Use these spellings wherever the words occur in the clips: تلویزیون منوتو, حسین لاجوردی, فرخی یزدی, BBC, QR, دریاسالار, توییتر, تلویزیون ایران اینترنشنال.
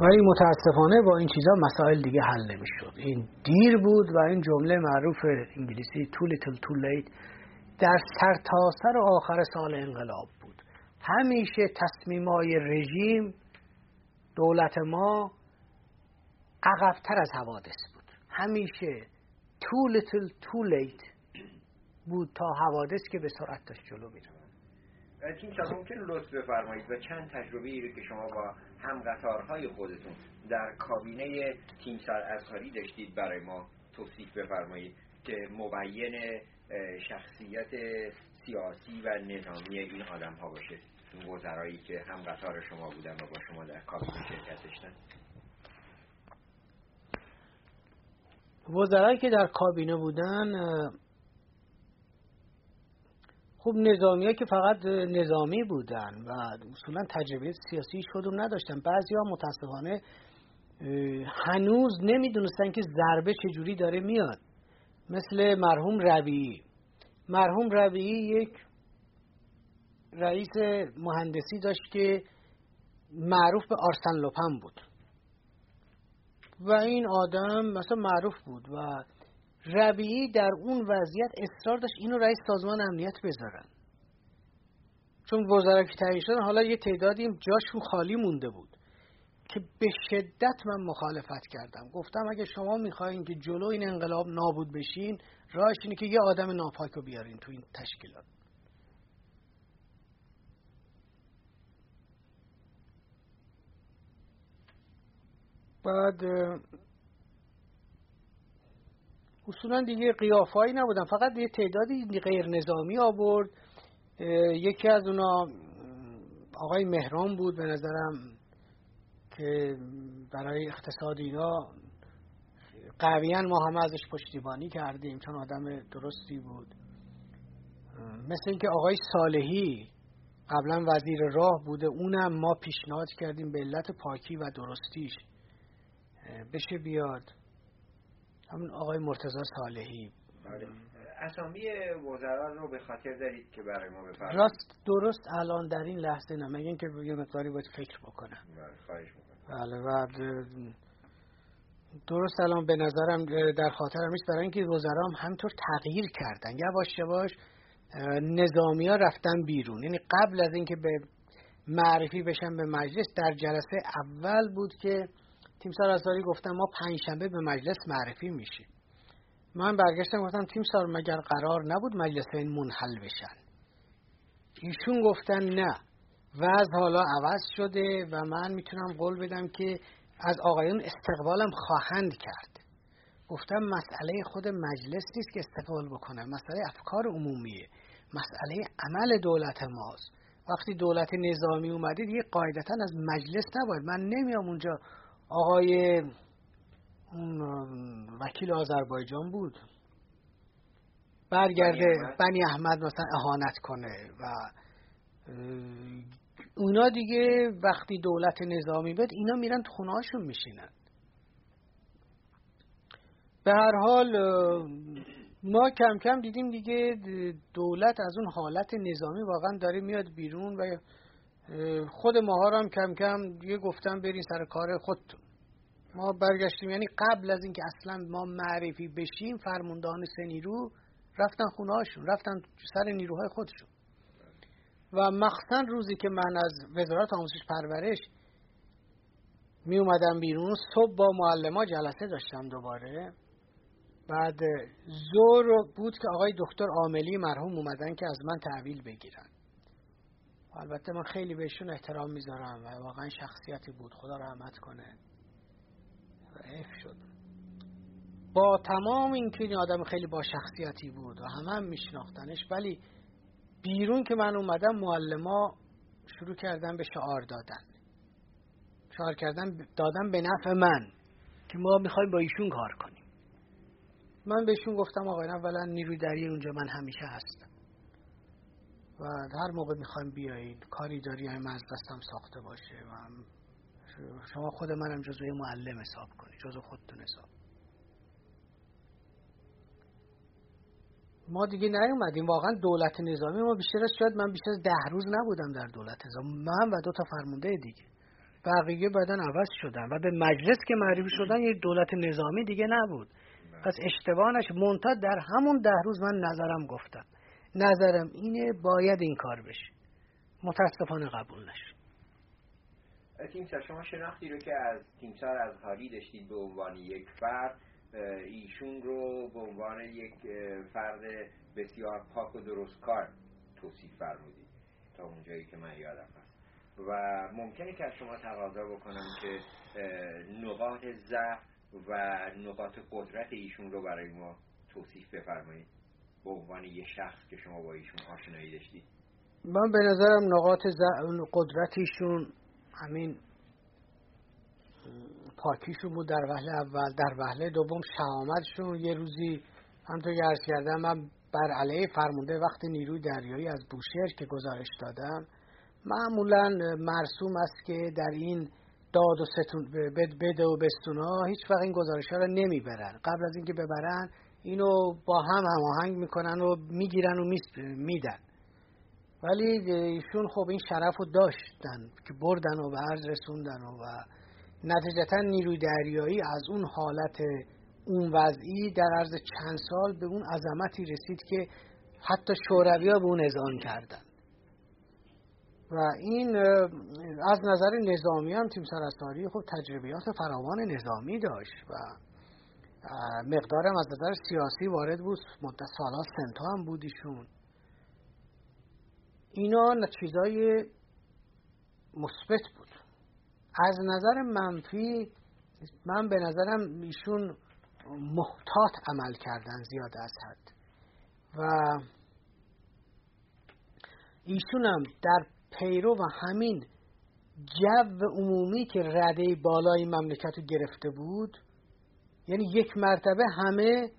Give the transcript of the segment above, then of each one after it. ولی متاسفانه با این چیزا مسائل دیگه حل نمیشد. این دیر بود و این جمله معروف انگلیسی too little too late در سرتاسر آخر سال انقلاب بود. همیشه تصمیمای رژیم دولت ما عقب‌تر از حوادث بود. همیشه too little too late بود تا حوادث که به سرعت داشت جلو میره. این چیزا ممکن لطف بفرمایید و چند تجربه‌ای رو که شما با هم قطارهای خودتون در کابینه تیمسار اصغری داشتید برای ما توصیف بفرمایید که مبین شخصیت سیاسی و نظامی این آدم‌ها باشه، این وزرایی که هم قطار شما بودن و با شما در کابینه شرکت داشتن. وزرایی که در کابینه بودن، خب نظامی‌ها که فقط نظامی بودن و اصولا تجربه سیاسی خودم نداشتن. بعضی‌ها متاسفانه هنوز نمی‌دونستن که ضربه چجوری داره میاد. مثل مرحوم ربیعی. مرحوم ربیعی یک رئیس مهندسی داشت که معروف به آرسن لوپن بود و این آدم مثلا معروف بود و ربیعی در اون وضعیت اصرار داشت اینو رئیس سازمان امنیت بذارن، چون وزرا که تعیین شدن حالا یه تعدادی جاشون خالی مونده بود که به شدت من مخالفت کردم. گفتم اگه شما میخواین که جلو این انقلاب نابود بشین، راهش اینه که یه آدم ناپاک رو بیارین تو این تشکیلات. بعد اصولا دیگه قیافه‌ای نبودن، فقط یه تعدادی غیر نظامی آورد. یکی از اونا آقای مهران بود به نظرم که برای اقتصاد اینا قویاً ما همه ازش پشتیبانی کردیم چون آدم درستی بود. مثل اینکه آقای صالحی قبلا وزیر راه بوده، اونم ما پیشنهاد کردیم به علت پاکی و درستیش بشه بیاد. همون آقای مرتضی صالحی. اسامی وزرا رو به خاطر دارید که برای ما بفرمایید؟ راست درست الان در این لحظه نه، مگه اینکه یه مقداری باید فکر بکنم. بله خواهش می‌کنم. بله و درست الان به نظرم در خاطرم نیست، برای اینکه وزرا هم همطور تغییر کردن، یواش یواش نظامی‌ها رفتن بیرون. یعنی قبل از اینکه به معرفی بشن به مجلس، در جلسه اول بود که تیمسار اصغری گفتن ما پنجشنبه به مجلس معرفی میشیم. من برگشتم گفتم تیمسار مگر قرار نبود مجلسین منحل بشن؟ ایشون گفتن نه، وضع حالا عوض شده و من میتونم قول بدم که از آقایون استقبالم خواهند کرد. گفتم مسئله خود مجلس نیست که استقبال بکنه، مسئله افکار عمومیه، مسئله عمل دولت ماست. وقتی دولت نظامی اومدید یه قاعدتا از مجلس نباید. من نمیام اونجا. آقای اون وکیل آذربایجان بود برگرده بنی احمد مثلا اهانت کنه و اونا دیگه وقتی دولت نظامی بود اینا میرن تو خونه‌هاشون میشینن. به هر حال ما کم کم دیدیم دیگه دولت از اون حالت نظامی واقعا داره میاد بیرون و خود ماها رو هم کم کم دیگه گفتم برین سر کار خودتون. ما برگشتیم، یعنی قبل از اینکه اصلا ما معرفی بشیم فرماندهان سه نیرو رفتن خونه‌هاشون، رفتن سر نیروهای خودشون. و مخصوصا روزی که من از وزارت آموزش پرورش می اومدم بیرون، صبح با معلم‌ها جلسه داشتم دوباره. بعد ظهر بود که آقای دکتر عاملی مرحوم اومدن که از من تحویل بگیرن. البته من خیلی بهشون احترام میذارم و واقعا شخصیتی بود، خدا رحمت کنه. حیف شد. با تمام اینکه این آدم خیلی با شخصیتی بود و همه میشناختنش، ولی بیرون که من اومدم معلما شروع کردن به شعار دادن. شعار کردن دادن به نفع من که ما میخوایم با ایشون کار کنیم. من بهشون گفتم آقایان اولا نیروی دریایی اونجا من همیشه هستم و هر موقع میخوایم بیایید، کاری داری هم از دستم ساخته باشه و شما خود منم جزوی معلم حساب کنید، جزو خودتون حساب. ما دیگه نیومدیم واقعا دولت نظامی. ما بیشتر از شاید من بیشتر از 10 روز نبودم در دولت نظامی، من و 2 فرمانده دیگه. بقیه بعدن عوض شدن و به مجلس که معرفی شدن یه دولت نظامی دیگه نبود. پس اشتباهش منتها در همون 10 روز من نظرم گفتم. نظرم اینه باید این کار بشه. متاسفانه قبول نشد. تیمسار، شما شناختی رو که از تیمسار از هاری داشتید به عنوان یک فرد، ایشون رو به عنوان یک فرد بسیار پاک و درستکار توصیف فرمودید تا اونجایی که من یادم هست و ممکنه که از شما تقاضا بکنم که نقاط ضعف و نقاط قدرت ایشون رو برای ما توصیف بفرمایید به عنوان یک شخص که شما با ایشون آشنایی داشتید. من به نظرم نقاط ضعف قدرتیشون همین پاکیشون بود در وهله اول. در وهله دوم شهامتشون. یه روزی همونطور که عرض کردم من بر علیه فرمانده وقت نیروی دریایی از بوشهر که گزارش دادم، معمولا مرسوم است که در این داد و ستون بده و بستون‌ها هیچ وقت این گزارش‌ها رو نمیبرن. قبل از اینکه ببرن اینو با هم هماهنگ میکنن و میگیرن و میدن. ولی ایشون خب این شرف رو داشتن که بردن و به عرض رسوندن و نتیجتا نیروی دریایی از اون حالت اون وضعی در عرض چند سال به اون عظمتی رسید که حتی شوروی‌ها به اون اذعان کردن و این از نظر نظامی هم تیمسار اسداری خب تجربیات فراوان نظامی داشت و مقدارم از نظر سیاسی وارد بود. مدت سال‌ها سنتا هم بود ایشون. اینا چیزای مثبت بود. از نظر منفی من به نظرم ایشون محتاط عمل کردن زیاد از حد و ایشون هم در پیرو و همین جو عمومی که رده بالای مملکت رو گرفته بود، یعنی یک مرتبه همه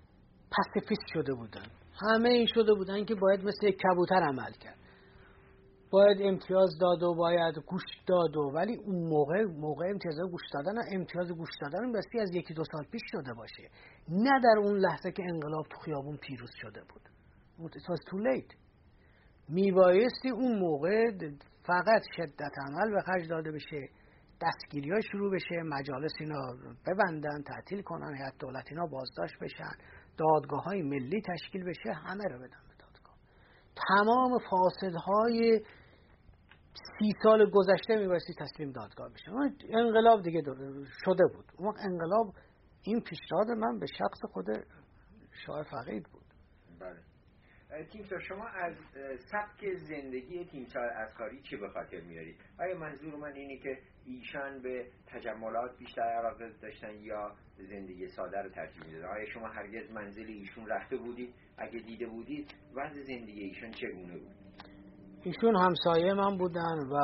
پاسیفیست شده بودن، همه این شده بودن که باید مثل یک کبوتر عمل کرد، باید امتیاز داد و باید گوش داد و ولی اون موقع امتیاز گوش دادن بسیار از 1-2 سال پیش شده باشه، نه در اون لحظه که انقلاب تو خیابون پیروز شده بود. It was too late. میبایستی اون موقع فقط شدت عمل به خرج داده بشه، دستگیری‌ها شروع بشه، مجالس اینا ببندن، تعطیل کنن، هیئت دولت اینا بازداشت بشن، دادگاه‌های ملی تشکیل بشه، همه رو بدن. تمام فاسدهای 30 سال گذشته میبایستی تسلیم دادگاه بشه. انقلاب دیگه شده بود. اون وقت انقلاب این پیشنهاد من به شخص خود شاه فقید بود. بله. تیمسار، شما از سبک زندگی تیمسار اسداری چی به خاطر میارید؟ آیا منظور من اینه که ایشان به تجملات بیشتر علاقه داشتن یا زندگی ساده رو ترجیح میدادن؟ آیا شما هرگز منزل ایشون رفته بودید؟ اگه دیده بودید وضع زندگی ایشون چگونه بود؟ ایشون همسایه من بودن و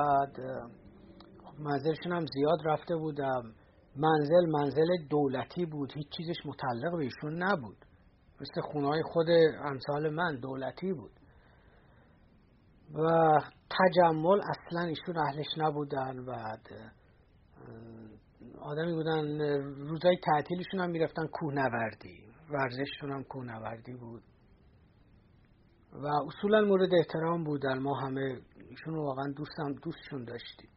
منزلشون هم زیاد رفته بودم. منزل دولتی بود، هیچ چیزش متعلق به ایشون نبود. مثل خونه‌های خود امثال من دولتی بود و تجمل اصلا ایشون اهلش نبودن و آدمی بودن روزای تعطیلشون هم میرفتن کوهنوردی، ورزششون هم کوهنوردی بود و اصولا مورد احترام بودن. ما همه ایشون رو واقعا دوستشون داشتیم.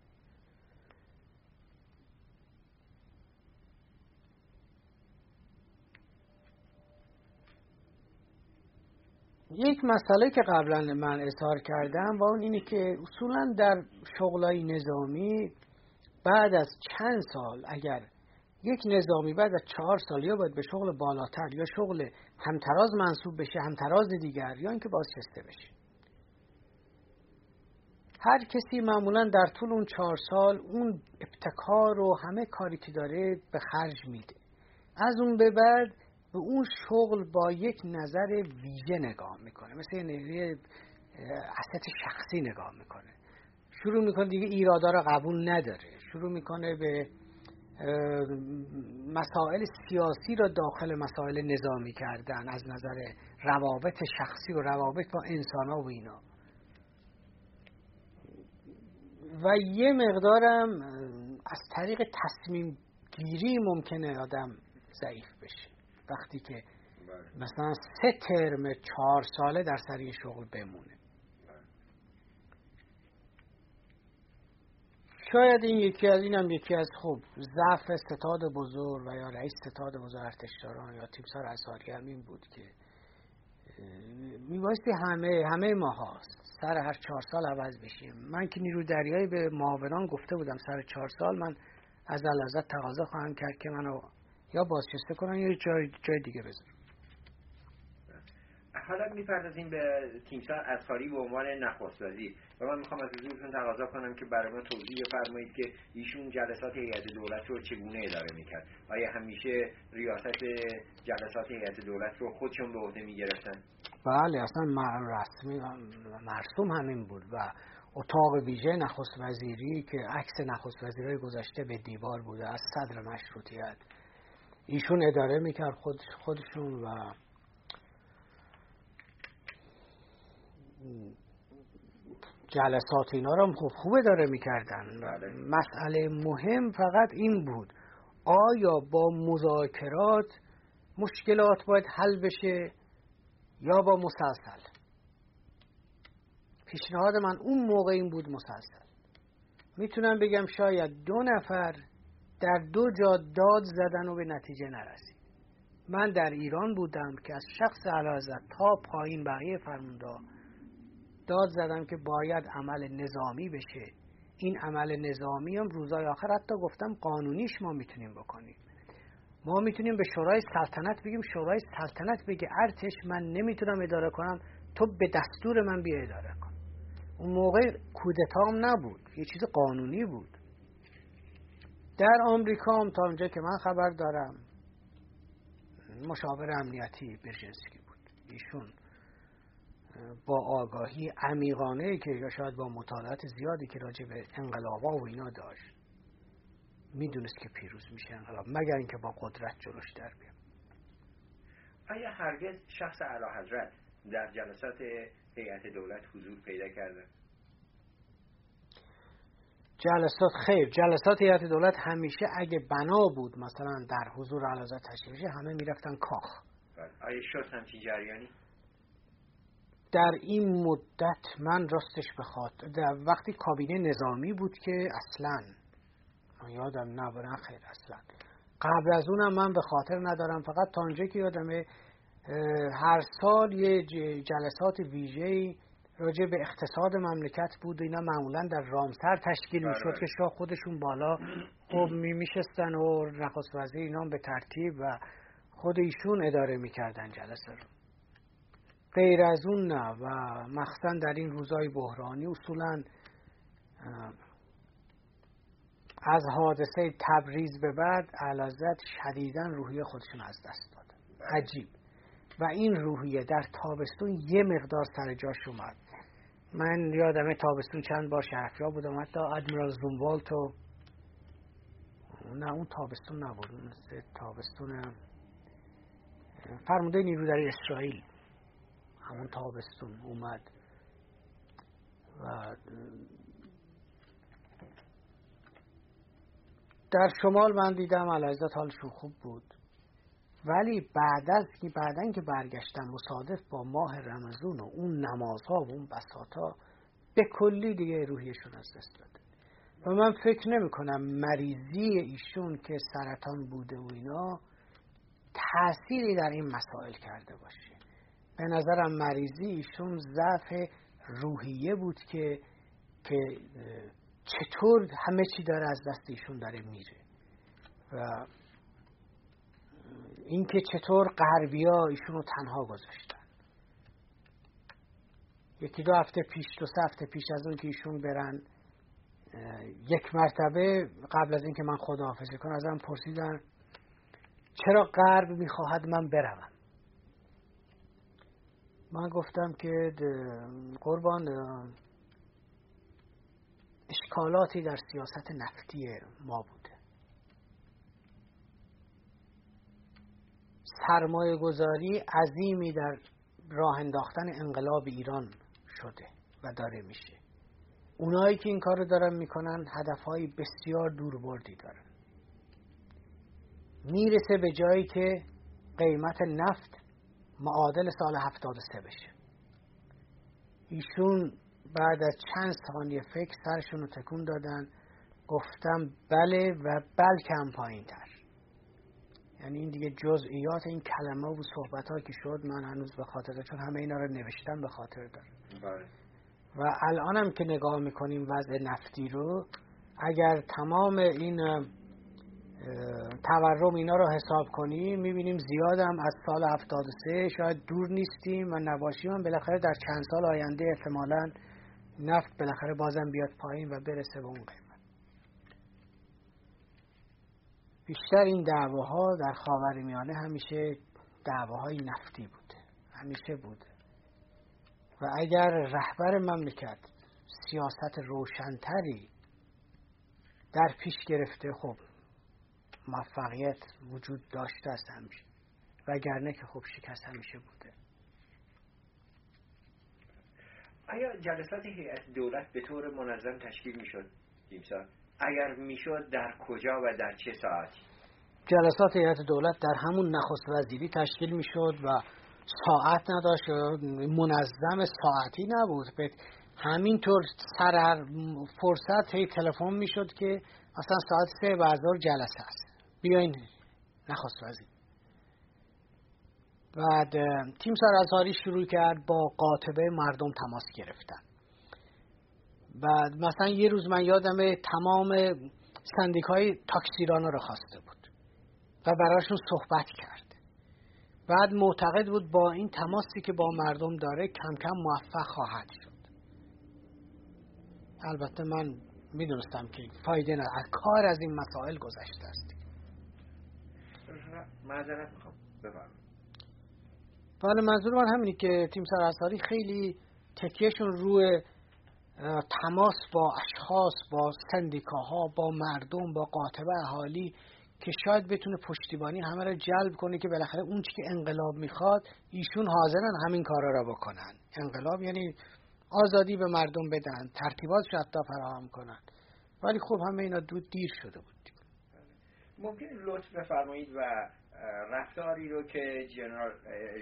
یک مسئله که قبلا من اظهار کردم و اون اینه که اصولا در شغلای نظامی بعد از چند سال، اگر یک نظامی بعد از 4 سال یا باید به شغل بالاتر یا شغل همتراز منصوب بشه، همتراز دیگر، یا اینکه بازنشسته بشه. هر کسی معمولا در طول اون 4 سال اون ابتکار و همه کاری که داره به خرج میده. از اون به بعد به اون شغل با یک نظر ویژه نگاه میکنه، مثل یه اسد شخصی نگاه میکنه. شروع میکنه دیگه ایرادا رو قبول نداره، شروع میکنه به مسائل سیاسی رو داخل مسائل نظامی کردن از نظر روابط شخصی و روابط با انسان ها و اینا و یه مقدارم از طریق تصمیم گیری ممکنه آدم ضعیف بشه وقتی که مثلا 3 ترم 4 ساله در سر این شغل بمونه. شاید این یکی از اینم یکی از خوب ضعف ستاد بزرگ و یا رئیس ستاد بزرگ ارتشداران یا تیمسار اسارگر این بود که میبایستی همه ما هاست سر هر 4 سال عوض بشیم. من که نیروی دریایی به معاونان گفته بودم سر 4 سال من از العزت تقاضا خواهم کرد که منو یا بازنشسته کنن یا جای دیگه بذارن. حالا میپردازیم به تیمسار اساری به عنوان نخست وزیر و من میخوام از حضورتون تقاضا کنم که برای ما توضیح بفرمایید که ایشون جلسات هیئت دولت رو چگونه اداره میکرد؟ آیا همیشه ریاست جلسات هیئت دولت رو خودشون به عهده میگرفتن؟ بله، اصلا رسمی مرسوم همین بود و اتاق ویژه نخست وزیری که عکس نخست وزیرای گذشته به دیوار بوده از صدر مشروطیت ایشون اداره میکرد خودشون و جلسات اینا رو هم خوب داره میکردن. مسئله مهم فقط این بود آیا با مذاکرات مشکلات باید حل بشه یا با مسلسل. پیشنهاد من اون موقع این بود مسلسل. میتونم بگم شاید 2 نفر در 2 جا داد زدن و به نتیجه نرسید. من در ایران بودم که از شخص اعلیحضرت تا پایین بقیه فرماندا داد زدم که باید عمل نظامی بشه. این عمل نظامی هم روزای آخر حتی گفتم قانونیش ما میتونیم بکنیم. ما میتونیم به شورای سلطنت بگیم شورای سلطنت بگه ارتش من نمیتونم اداره کنم تو به دستور من بیا اداره کن. اون موقع کودتا هم نبود، یه چیز قانونی بود. در آمریکا هم تا اونجا که من خبر دارم مشاور امنیتی برژنسکی بود. ایشون با آگاهی عمیقانه که یا شاید با مطالعات زیادی که راجع به انقلابا و اینا داشت میدونست که پیروز میشه انقلاب مگر اینکه با قدرت جلوش در بیام. آیا هرگز شخص اعلیحضرت در جلسات هیئت دولت حضور پیدا کرده؟ جلسات خیر، جلسات هیئت دولت همیشه اگه بنا بود مثلا در حضور اعلیحضرت تشکیل بشه همه میرفتن کاخ. آیا شد همچین جریانی؟ در این مدت من راستش بخواد در وقتی کابینه نظامی بود که اصلا من یادم نبرن خیر اصلا. قبل از اونم من به خاطر ندارم، فقط تا اونجا که یادمه هر سال یه جلسات ویژه‌ای راجع به اقتصاد مملکت بود. اینا معمولا در رامسر تشکیل میشد که شاه خودشون بالا خوب میشستن و نخست وزیر اینا به ترتیب و خود ایشون اداره میکردن جلسه رو. غیر از اون نه و مخصوصا در این روزای بحرانی اصولا از حادثه تبریز به بعد اعلیحضرت شدیداً روحیه خودشون از دست داد. عجیب. و این روحیه در تابستون یه مقدار سر جاش اومد. من یادمه تابستون چند بار شهرفیا بودم، حتی ادمیرال زوموالت و نه اون تابستون نبود، اون تابستون فرمانده نیروی دریایی اسرائیل همون تابستون اومد و در شمال من دیدم اعلیحضرت حالشون خوب بود ولی بعدن که برگشتن مصادف با ماه رمضان و اون نمازها و اون بساطا به کلی دیگه روحیشون از دست داد و من فکر نمی کنم مریضی ایشون که سرطان بوده و اینا تأثیری در این مسائل کرده باشه. به نظرم مریضی ایشون ضعف روحیه بود که چطور همه چی داره از دست ایشون داره میره و اینکه چطور غربی‌ها ایشون رو تنها گذاشتن. 2 هفته پیش از اون که ایشون برن یک مرتبه قبل از اینکه من خداحافظی کنم ازم پرسیدن چرا غرب میخواهد من بروم. من گفتم که قربان اشکالاتی در سیاست نفتی ما بوده، سرمایه گذاری عظیمی در راه انداختن انقلاب ایران شده و داره میشه. اونایی که این کار رو دارن میکنن هدفهای بسیار دوربردی دارن، میرسه به جایی که قیمت نفت معادل سال 73 بشه. ایشون بعد از چند ثانیه فکر سرشون رو تکون دادن گفتم بله و بلکه هم پایین تر. یعنی این دیگه جزئیات این کلمه و صحبت ها که شد من هنوز به خاطر دارم، چون همه اینا رو نوشتم به خاطر دارم. بله. و الانم که نگاه میکنیم وضع نفتی رو، اگر تمام این تورم اینا رو حساب کنیم میبینیم زیادم از سال 73 شاید دور نیستیم و نباشیم هم بالاخره در چند سال آینده احتمالاً نفت بالاخره بازم بیاد پایین و برسه به اون قیمت. بیشتر این دعواها در خاورمیانه همیشه دعواهای نفتی بوده، همیشه بوده. و اگر رهبر مملکت سیاست روشنتری در پیش گرفته، خب موفقیت وجود داشته است همیشه، وگرنه که خب شکست همیشه بوده. آیا جلسات هیئت دولت به طور منظم تشکیل میشد امسال؟ اگر میشد در کجا و در چه ساعتی؟ جلسات هیئت دولت در همون نخست وزیری تشکیل میشد و ساعت نداشت، منظم ساعتی نبود. همینطور سر فرصت هی تلفن میشد که اصلا ساعت 3 جلسه است، بیاین نخست وزیر. بعد تیم سرازاری شروع کرد با قاطبه مردم تماس گرفتن. بعد مثلا یه روز من یادمه تمام سندیکای تاکسیران رو خواسته بود و براشون صحبت کرد. بعد معتقد بود با این تماسی که با مردم داره کم کم موفق خواهد شد. البته من میدونستم که فایده نه، از کار از این مسائل گذشته است. معذرت میخوام بفرمایید. بله، منظور من همینه که تیم سرازاری خیلی تکیهشون روی تماس با اشخاص، با سندیکاها، با مردم، با قاطبه اهالی که شاید بتونه پشتیبانی همه رو جلب کنه که بالاخره اون چی که انقلاب میخواد ایشون حاضرن همین کارا را بکنن. انقلاب یعنی آزادی به مردم بدن، ترتیبات حتی فراهم کنن، ولی خب همه اینا دود دیر شده بود. ممکن لطف بفرمایید و رفتاری رو که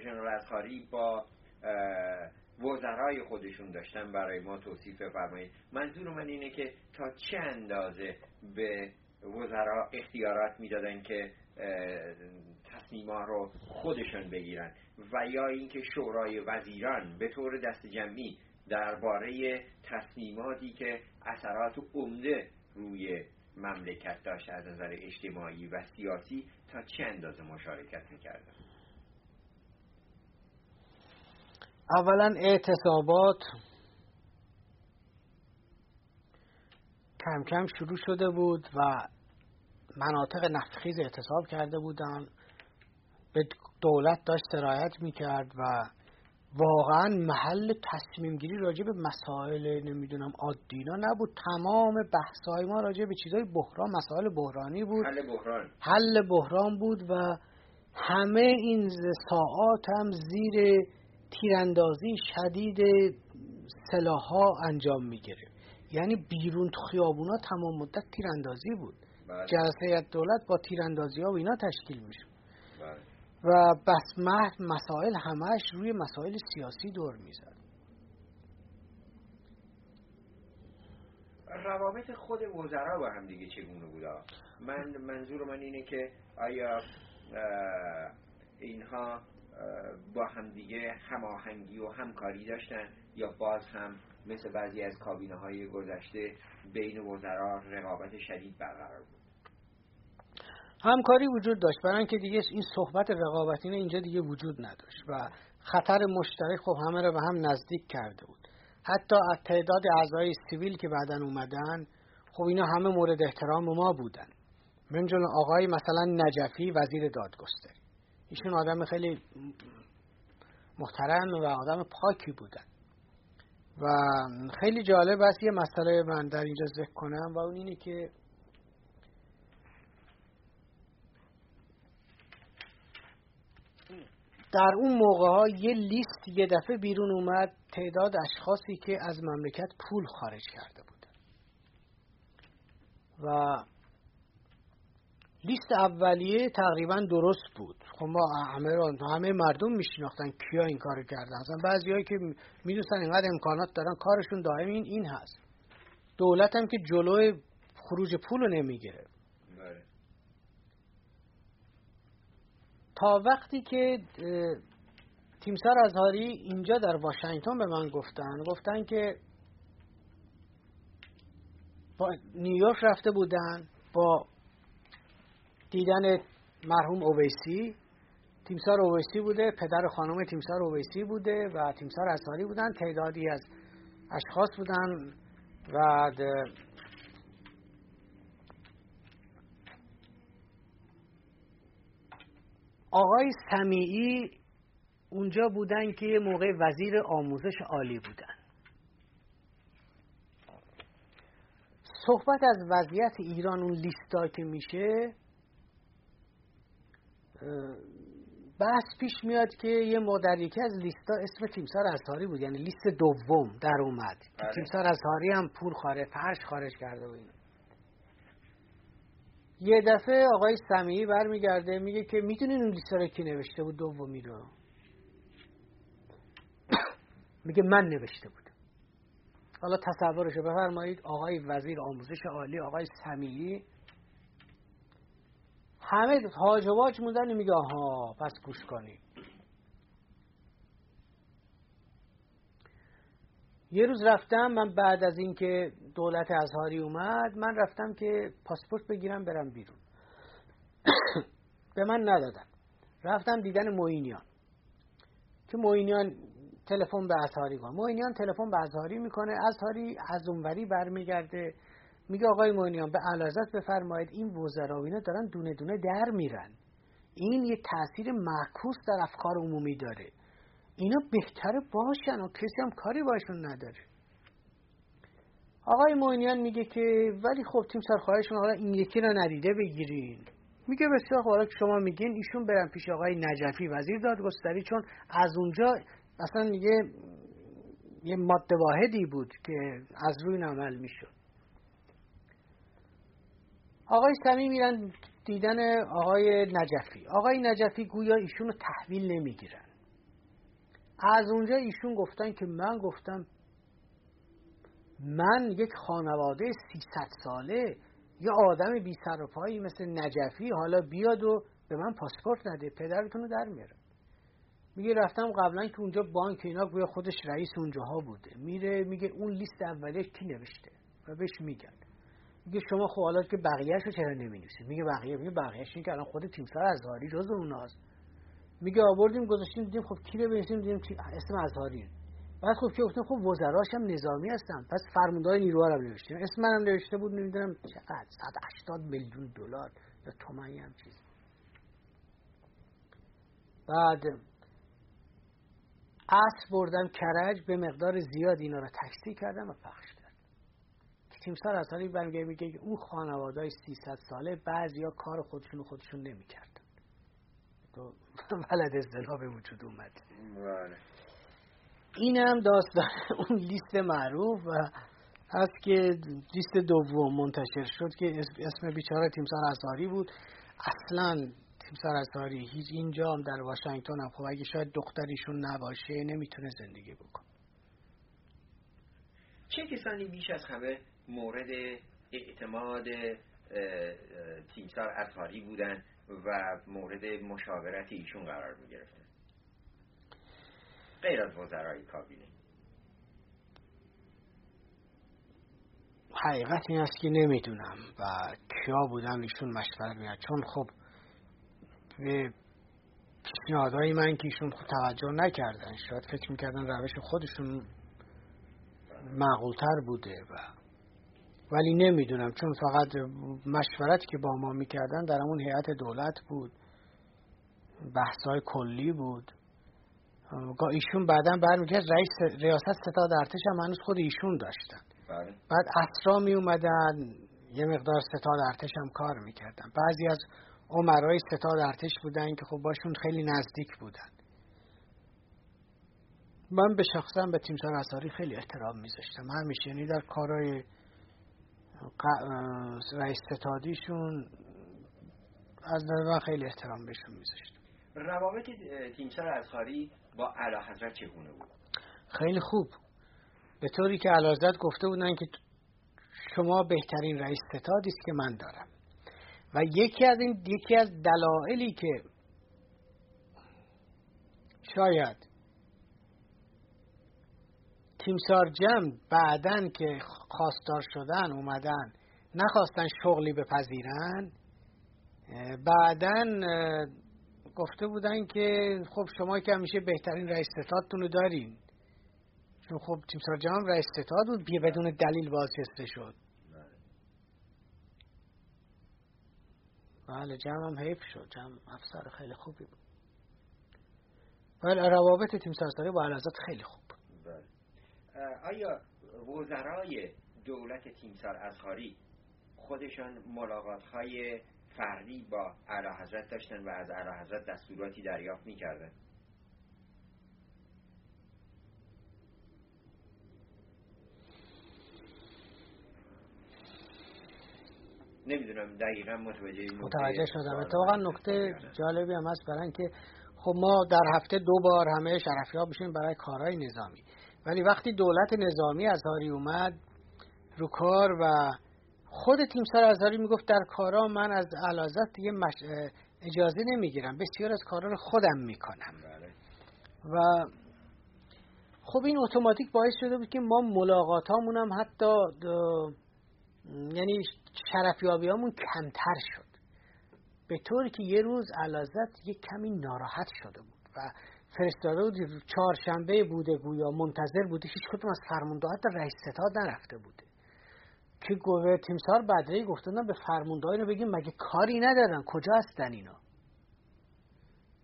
جنرال اطهاری با وزرای خودشون داشتن برای ما توصیف بفرمایید؟ منظور من اینه که تا چه اندازه به وزرا اختیارات میدادن که تصمیم‌ها رو خودشون بگیرن، و یا اینکه شورای وزیران به طور دست جمعی درباره تصمیماتی که اثرات عمده روی مملکت داشت از نظر اجتماعی و سیاسی تا چه اندازه مشارکت می‌کردن؟ اولا اعتصابات کم کم شروع شده بود و مناطق نفتخیز اعتصاب کرده بودن، به دولت داشت سرایت می‌کرد و واقعا محل تصمیم گیری راجع به مسائل نمیدونم عادینا نبود. تمام بحث‌های ما راجع به چیزای بحران، مسائل بحرانی بود، حل بحران بود. و همه این ساعات هم زیر تیراندازی شدید سلاح‌ها انجام می‌گرفت. یعنی بیرون تو خیابونا تمام مدت تیراندازی بود. جلسه دولت با تیراندازی‌ها و اینا تشکیل می‌شد. و بس مسائل همش روی مسائل سیاسی دور میزد. روابط خود وزرا با هم دیگه چگونه بود؟ منظور من اینه که آیا اینها با هم دیگه هماهنگی و همکاری داشتن یا باز هم مثل بعضی از کابینه های گذشته بین وزرا رقابت شدید برقرار بود؟ همکاری وجود داشت، برای اینکه دیگه این صحبت رقابتی اینجا دیگه وجود نداشت و خطر مشترک خب همه رو به هم نزدیک کرده بود. حتی از تعداد اعضای سیویل که بعدن اومدن، خب اینا همه مورد احترام ما بودن، من جمله آقای مثلا نجفی وزیر دادگستری. ایشون آدم خیلی محترم و آدم پاکی بودن. و خیلی جالب است یه مسئله من در اینجا ذکر کنم و اون اینه که در اون موقع ها یه لیست یه دفعه بیرون اومد تعداد اشخاصی که از مملکت پول خارج کرده بودن و لیست اولیه تقریبا درست بود. خب ما همه مردم میشناختن کیا این کارو کردن. مثلا بعضیایی که میدونن اینقدر امکانات دارن کارشون دائم این هست. دولت هم که جلوی خروج پول رو نمیگیره. تا وقتی که تیمسار ازهاری اینجا در واشنگتن به من گفتن که با نیویورک رفته بودن با دیدن مرحوم اویسی، تیمسار اویسی بوده، پدر خانم تیمسار اویسی بوده و تیمسار ازهاری بودن، تعدادی از اشخاص بودن و آقای سمیعی اونجا بودن که یه موقع وزیر آموزش عالی بودن. صحبت از وضعیت ایران اون لیستا که میشه، بحث پیش میاد که یه مدرکه از لیستا اسم تیمسار ازهاری بود، یعنی لیست دوم در اومد. تیمسار ازهاری هم پول خارج کرده بود. یه دفعه آقای سمیعی برمیگرده میگه که میدونین اون لیستا رو کی نوشته بود دومی رو؟ میگه من نوشته بود. حالا تصورشو بفرمایید، آقای وزیر آموزش عالی، آقای سمیعی، همه هاج و واج موندن. میگه آها پس گوش کنید. یه روز رفتم من، بعد از اینکه دولت ازهاری اومد، من رفتم که پاسپورت بگیرم برم بیرون. به من ندادن. رفتم دیدن معینیان که معینیان تلفن به ازهاری کنه. معینیان تلفن به ازهاری میکنه، ازهاری از اونوری برمیگرده میگه آقای معینیان به علازت بفرمایید این وزرا و اینا دارن دونه دونه در میرن، این یه تاثیر معکوس در افکار عمومی داره، اینا بهتره باشن و کسی هم کاری باشون نداره. آقای معینیان میگه که ولی خب تیمسار خواهشون حالا این یکی رو ندیده بگیرین. میگه بسیار خب حالا که شما میگین، ایشون برن پیش آقای نجفی وزیر دادگستری، چون از اونجا اصلا یه ماده واحدی بود که از روی عمل میشد. آقای سمیعی میرن دیدن آقای نجفی. آقای نجفی گویا ایشونو تحویل نمیگیرن. از اونجا ایشون گفتن که من گفتم من یک خانواده 300 ساله، یه آدم بی سر و پایی مثل نجفی حالا بیاد و به من پاسپورت نده، پدرتونو در میاره. میگه رفتم قبلا که اونجا بانک اینا گویا خودش رئیس اونجاها بوده، میره میگه اون لیست اولیه کی نوشته و بهش میگن. میگه شما خب حالا که بقیه‌شو چرا نمی‌نویسید؟ میگه بقیه‌ش این که الان خود تیمسار ازهاری جزو اوناست. میگه آوردیم گذاشتیم دیدیم خب کی رو بنویسیم، دیدیم اسم ازهاری. بعد خب که گفتم خب وزراش هم نظامی هستن، پس فرماندهای نیروها رو نوشتیم، اسم منم نوشته بود، نمی‌دونم چقدر 180 میلیون دلار یا تومانی هم چیز. بعد عصر بردم کرج، به مقدار زیاد اینا رو تکثیر کردم و پخش کردم. تیمسار ازهاری برمیگه که اون خانواده‌های 300 ساله بعضیا کار خودشون نمی‌کردن. تو ولد اصطلاح به وجود اومد. اینم داستان اون لیست معروف و از که لیست دوم منتشر شد که اسم بیچاره تیمسار ازهاری بود. اصلاً تیمسار ازهاری هیچ اینجا هم در واشنگتن هم خب اگه شاید دختریشون نباشه نمیتونه زندگی بکنه. چه کسانی بیش از همه مورد اعتماد تیمسار ازهاری بودن و مورد مشاورت ایشون قرار میگرفتن غیر از وزرای کابینه؟ حقیقت این است که نمیدونم و کیا بودن ایشون مشورت میاد، چون خب به پیشنهادهای من که ایشون توجه نکردن، شاید فکر میکردن روش خودشون معقولتر بوده و ولی نمیدونم، چون فقط مشورتی که با ما میکردن در همون هیئت دولت بود، بحث‌های کلی بود. ایشون بعداً برمیگشت رئیس ریاست ستاد ارتش هم هنوز خود ایشون داشتن. بعد اسرا می اومدن، یه مقدار ستاد ارتش هم کار میکردن. بعضی از عمرای ستاد ارتش بودن که خب باشون خیلی نزدیک بودن. من به شخصم به تیمسار ازهاری خیلی احترام میذاشتم همیشه، یعنی در کارهای رئیس ستادیشون از نظر من خیلی احترام بهشون میذاشتم. روابط تیمسار ازهاری با اعلیحضرت چگونه بود؟ خیلی خوب، به طوری که اعلیحضرت گفته بودن که شما بهترین رئیس ستادی است که من دارم. و یکی از دلایلی که شاید تیمسار جمع بعدن که خواستار شدن اومدن نخواستن شغلی بپذیرن، بعدن گفته بودن که خب شما که همیشه بهترین رئیس ستادتون رو دارین، چون خب تیمسار جمع رئیس ستاد بود بیه بدون دلیل بازنشسته شد. بله جمع هم حیف شد، جمع افسر خیلی خوبی بود. بله روابط تیمسارساری با اعلیحضرت خیلی خوب بود. بله. آیا وزرای دولت تیمسار اصغاری خودشان ملاقات‌های فردی با اعلیحضرت داشتن و از اعلیحضرت دستوراتی دریافت می‌کردند؟ نمیدونم دقیقا متوجه شدم. اتفاقا نکته جالبی هم هست، برای اینکه خب ما در هفته 2 بار همه شرفیاب میشیم برای کارهای نظامی، ولی وقتی دولت نظامی اصغاری اومد رو کار و خود تیمسار اصغاری میگفت در کارا من از اعلیحضرت دیگه اجازه نمیگیرم، بسیار از کارا رو خودم میکنم. بله. و خب این اتوماتیک باعث شده بود که ما ملاقاتامون هم حتی یعنی شرفیابی همون کمتر شد، به طوری که یه روز اعلیحضرت یک کمی ناراحت شده بود و فرستاده بود چهارشنبه بوده گویا منتظر بوده، هیچ کدوم از فرمانده حتی رئیس ستاد نرفته بوده که گوه تیمسار بدری گفتن به فرمانده های رو بگیم مگه کاری ندارن کجا هستن اینا،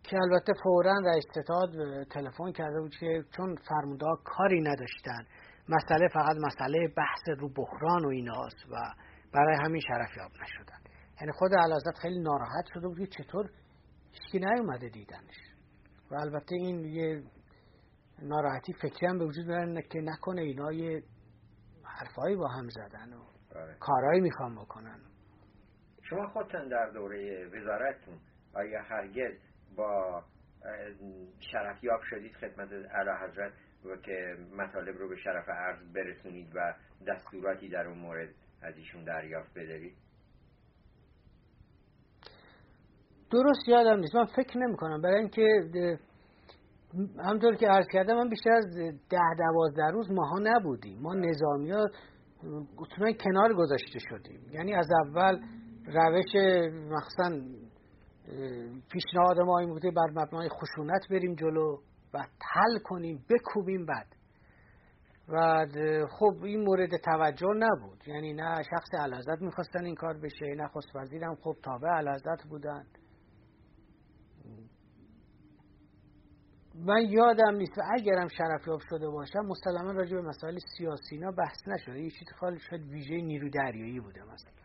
که البته فوراً رئیس ستاد تلفن کرده بود که چون فرمانده ها کاری نداشتن مسئله فقط مسئله بحث رو بحران و ایناست و برای همین شرفیاب نشدن. یعنی خود اعلیحضرت خیلی ناراحت شده بود که چطور هیچکی نیومده دیدنش. و البته این یه ناراحتی فکری هم به وجود میاد که نکنه اینا یه حرفایی با هم زدن و کارایی میخوان بکنن. شما خودتون در دوره وزارتتون آیا هرگز با شرفیاب شدید خدمت اعلیحضرت و که مطالب رو به شرف عرض برسونید و دستوراتی در اون مورد از ایشون دریافت بدارید؟ درست یادم نیست، من فکر نمی کنم، برای اینکه همطور که عرض کردم من بیشتر از 10-12 روز ماها نبودیم، ما نظامی ها اصولا کنار گذاشته شدیم. یعنی از اول روش مثلا پیشنهاد ما این بوده بر مبنای خشونت بریم جلو و حل کنیم بکوبیم بعد، و خب این مورد توجه نبود. یعنی نه شخص اعلیحضرت میخواستن این کار بشه، نه نخست وزیرم خب تابع اعلیحضرت بودن. من یادم نیست و اگرم شرفیاب شده باشم مسلما راجع به مسائل سیاسی اینا بحث نشده، یه چیزی خالص شاید ویژه نیروی دریایی بوده مثلا.